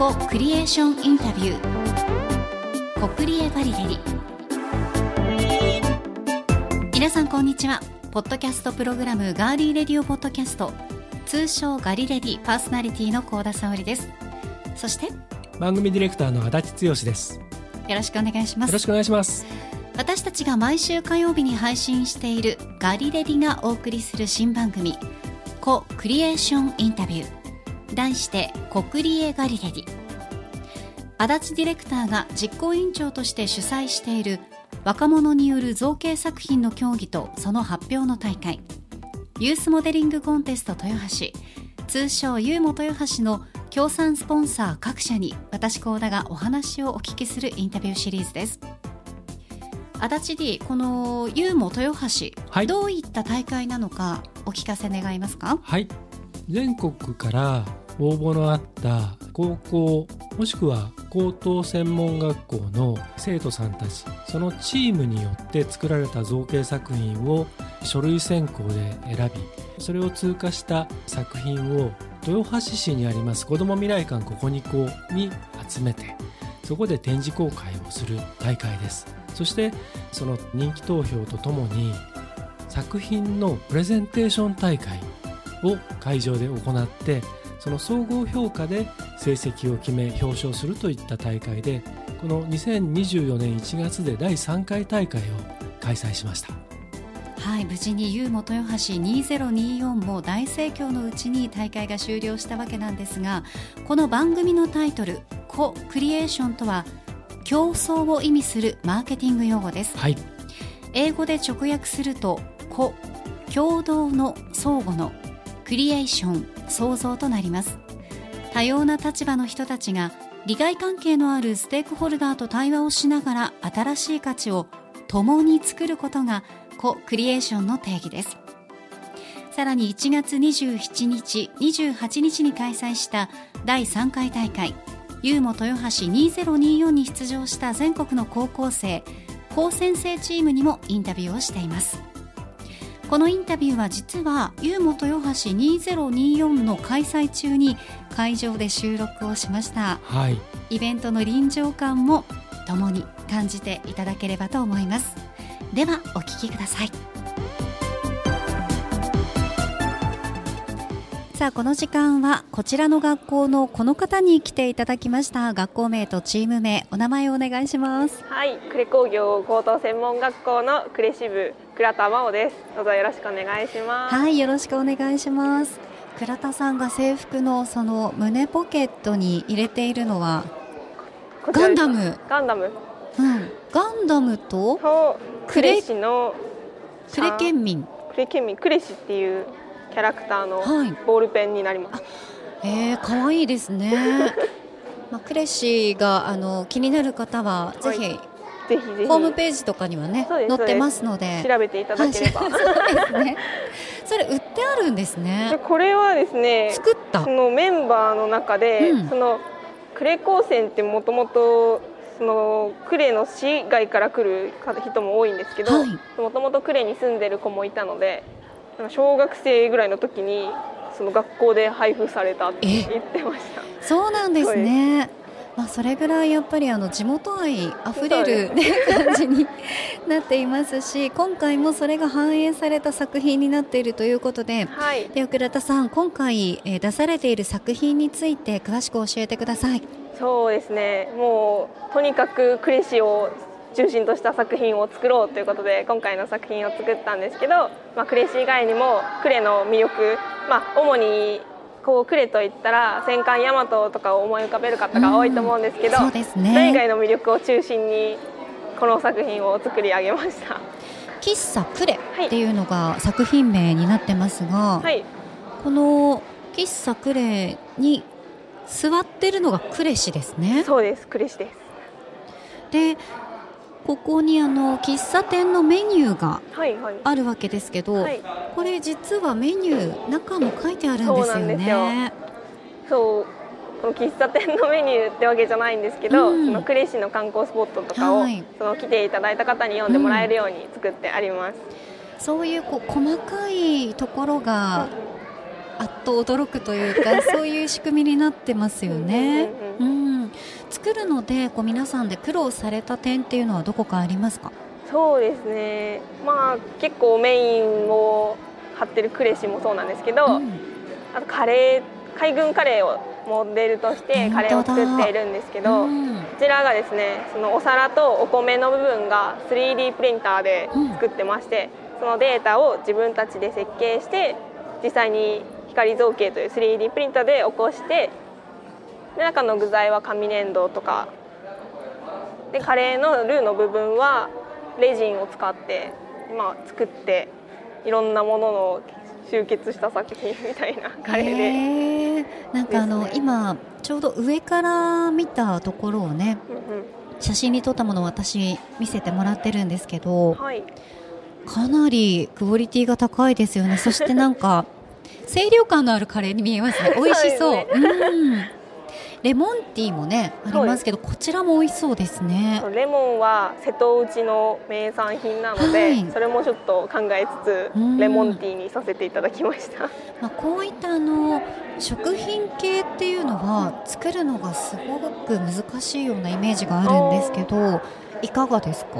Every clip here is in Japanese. コクリエーションインタビュー、コクリエバリデリ。皆さんこんにちは。ポッドキャストプログラムガーリーレディオポッドキャスト、通称ガリレディ、パーソナリティの高田沙織です。そして番組ディレクターの足立剛です。よろしくお願いします。よろしくお願いします。私たちが毎週火曜日に配信しているガリレディがお送りする新番組、コ・クリエーションインタビュー、題してコクリエガリレディ。足立ディレクターが実行委員長として主催している若者による造形作品の競技とその発表の大会、ユースモデリングコンテスト豊橋、通称ユーモ豊橋の協賛スポンサー各社に、私高田がお話をお聞きするインタビューシリーズです。足立 D、 このユーモ豊橋、はい、どういった大会なのかお聞かせ願いますか？はい、全国から応募のあった高校もしくは高等専門学校の生徒さんたち、そのチームによって作られた造形作品を書類選考で選び、それを通過した作品を豊橋市にありますこども未来館ココニコに集めて、そこで展示公開をする大会です。そしてその人気投票とともに作品のプレゼンテーション大会を会場で行って、その総合評価で成績を決め表彰するといった大会で、この2024年1月で第3回大会を開催しました。はい、無事にユーモ豊橋2024も大盛況のうちに大会が終了したわけなんですが、この番組のタイトルコ・クリエーションとは競争を意味するマーケティング用語です。はい、英語で直訳するとコ、共同の相互の、クリエーション、創造となります。多様な立場の人たちが利害関係のあるステークホルダーと対話をしながら新しい価値を共に作ることがコ・クリエーションの定義です。さらに1月27日、28日に開催した第3回大会ユーモ豊橋2024に出場した全国の高校生、高専生チームにもインタビューをしています。このインタビューは実はユーモ豊橋2024の開催中に会場で収録をしました。はい、イベントの臨場感も共に感じていただければと思います。ではお聞きください。さあ、この時間はこちらの学校のこの方に来ていただきました。学校名とチーム名、お名前をお願いします。はい、呉工業高等専門学校の呉支部倉田真央です。どうぞよろしくお願いします。はい、よろしくお願いします。倉田さんが制服のその胸ポケットに入れているのはガンダム、うん、ガンダムと呉市の呉県民呉市っていうキャラクターのボールペンになります。かわいいですね。クレシーが気になる方はぜひ、ぜひホームページとかにはね載ってますので調べていただければ、はい、そうですね。それ売ってあるんですね。これはですね、作ったそのメンバーの中で、その呉高専ってもともと呉の市外から来る人も多いんですけど、もともと呉に住んでる子もいたので、小学生ぐらいの時にその学校で配布されたって言ってました。そうなんですね。まあ、それぐらいやっぱり地元愛あふれる、ね、感じになっていますし、今回もそれが反映された作品になっているということで、はい、では倉田さん、今回出されている作品について詳しく教えてください。そうですね、もうとにかく呉市を中心とした作品を作ろうということで今回の作品を作ったんですけど、呉市以外にも呉の魅力、主にこう呉といったら戦艦大和とかを思い浮かべる方が多いと思うんですけど、そうですね、それ以外の魅力を中心にこの作品を作り上げました。喫茶呉っていうのが作品名になってますが、はい、この喫茶呉に座ってるのが呉市ですね。そうです、呉市です。で、ここに喫茶店のメニューがあるわけですけど、はいはい、これ実はメニュー中も書いてあるんですよね。そう、この喫茶店のメニューってわけじゃないんですけど、その呉市の観光スポットとかを、はい、その来ていただいた方に読んでもらえるように作ってあります。そういう、細かいところがあっと驚くというかそういう仕組みになってますよね。作るのでこう皆さんで苦労された点っていうのはどこかありますか？そうですね、結構メインを張ってるクレシもそうなんですけど、あとカレー、海軍カレーをモデルとしてカレーを作っているんですけど、こちらがですね、そのお皿とお米の部分が 3D プリンターで作ってまして、そのデータを自分たちで設計して実際に光造形という 3D プリンターで起こして、で中の具材は紙粘土とかで、カレーのルーの部分はレジンを使って作って、いろんなものの集結した作品みたいなカレーで、なんか今ちょうど上から見たところをね、写真に撮ったものを私見せてもらってるんですけど、かなりクオリティが高いですよね。そしてなんか清涼感のあるカレーに見えますね。美味しそう。レモンティーもねありますけど、こちらも美味しそうですね。レモンは瀬戸内の名産品なので、それもちょっと考えつつレモンティーにさせていただきました。こういった食品系っていうのは作るのがすごく難しいようなイメージがあるんですけど、いかがですか？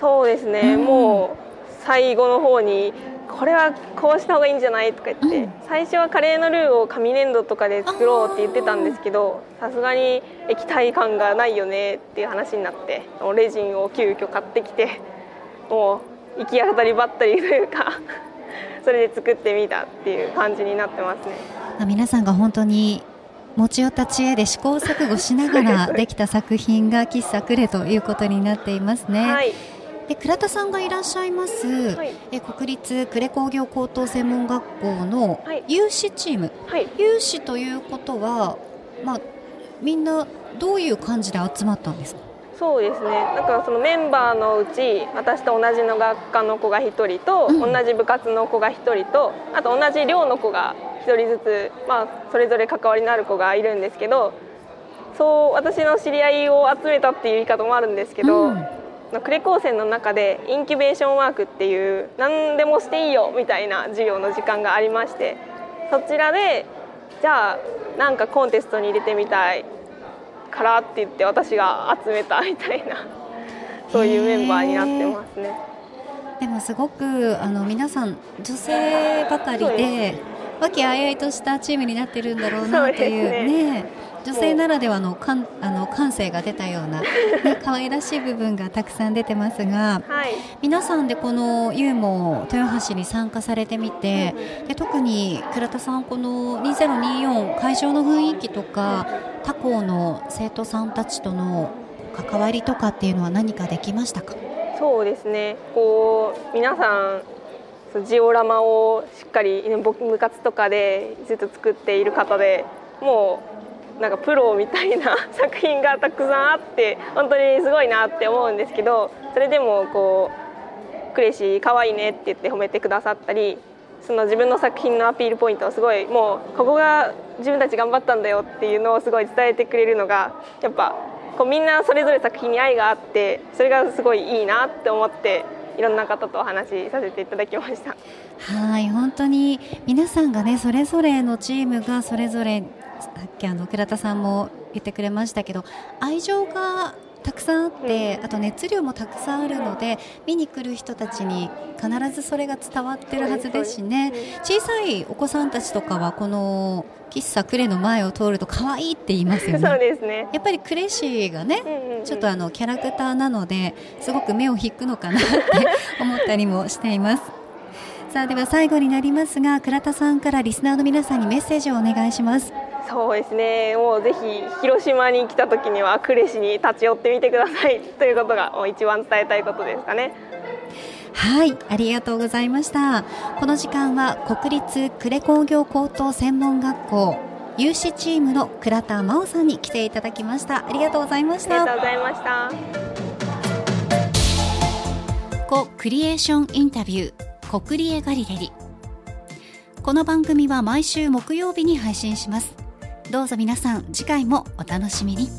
そうですね、もう最後の方にこれはこうした方がいいんじゃないとか言って、最初はカレーのルーを紙粘土とかで作ろうって言ってたんですけど、さすがに液体感がないよねっていう話になって、レジンを急遽買ってきて、もう行き当たりばったりというかそれで作ってみたっていう感じになってますね。皆さんが本当に持ち寄った知恵で試行錯誤しながらできた作品が喫茶クレということになっていますね。で倉田さんがいらっしゃいます、国立呉工業高等専門学校の有志チーム、有志ということは、みんなどういう感じで集まったんですか？そうですね、なんかそのメンバーのうち私と同じの学科の子が1人と、同じ部活の子が1人と、あと同じ寮の子が1人ずつ、それぞれ関わりのある子がいるんですけど、そう私の知り合いを集めたっていう言い方もあるんですけど、呉高専の中でインキュベーションワークっていう何でもしていいよみたいな授業の時間がありまして、そちらでじゃあなんかコンテストに入れてみたいからって言って私が集めたみたいなそういうメンバーになってますね。でもすごく皆さん女性ばかりで和気あいあいとしたチームになってるんだろうなっていうね、女性ならではの感性が出たような、可愛らしい部分がたくさん出てますが、皆さんでこのユーモ豊橋に参加されてみて、で特に倉田さんこの2024会場の雰囲気とか他校の生徒さんたちとの関わりとかっていうのは何かできましたか？そうですね、皆さんジオラマをしっかり部活とかでずっと作っている方で、もうなんかプロみたいな作品がたくさんあって本当にすごいなって思うんですけど、それでもクレシかわいいねって言って褒めてくださったり、その自分の作品のアピールポイントをすごい、もうここが自分たち頑張ったんだよっていうのをすごい伝えてくれるのが、やっぱみんなそれぞれ作品に愛があって、それがすごいいいなって思っていろんな方とお話しさせていただきました。はい、本当に皆さんがね、それぞれのチームがそれぞれ、さっき倉田さんも言ってくれましたけど、愛情がたくさんあって、あと熱量もたくさんあるので、見に来る人たちに必ずそれが伝わってるはずですしね。小さいお子さんたちとかはこの喫茶呉の前を通ると可愛いって言いますよね。そうですね。やっぱり呉市がね、ちょっとキャラクターなのですごく目を引くのかなって思ったりもしています。さあでは最後になりますが、倉田さんからリスナーの皆さんにメッセージをお願いします。そうですね、もうぜひ広島に来た時には呉市に立ち寄ってみてくださいということがもう一番伝えたいことですかね。はい、ありがとうございました。この時間は国立呉工業高等専門学校有志チームの倉田真央さんに来ていただきました。ありがとうございました。ありがとうございました。コ・クリエーションインタビュー、コクリエガリレリ。この番組は毎週木曜日に配信します。どうぞ皆さん次回もお楽しみに。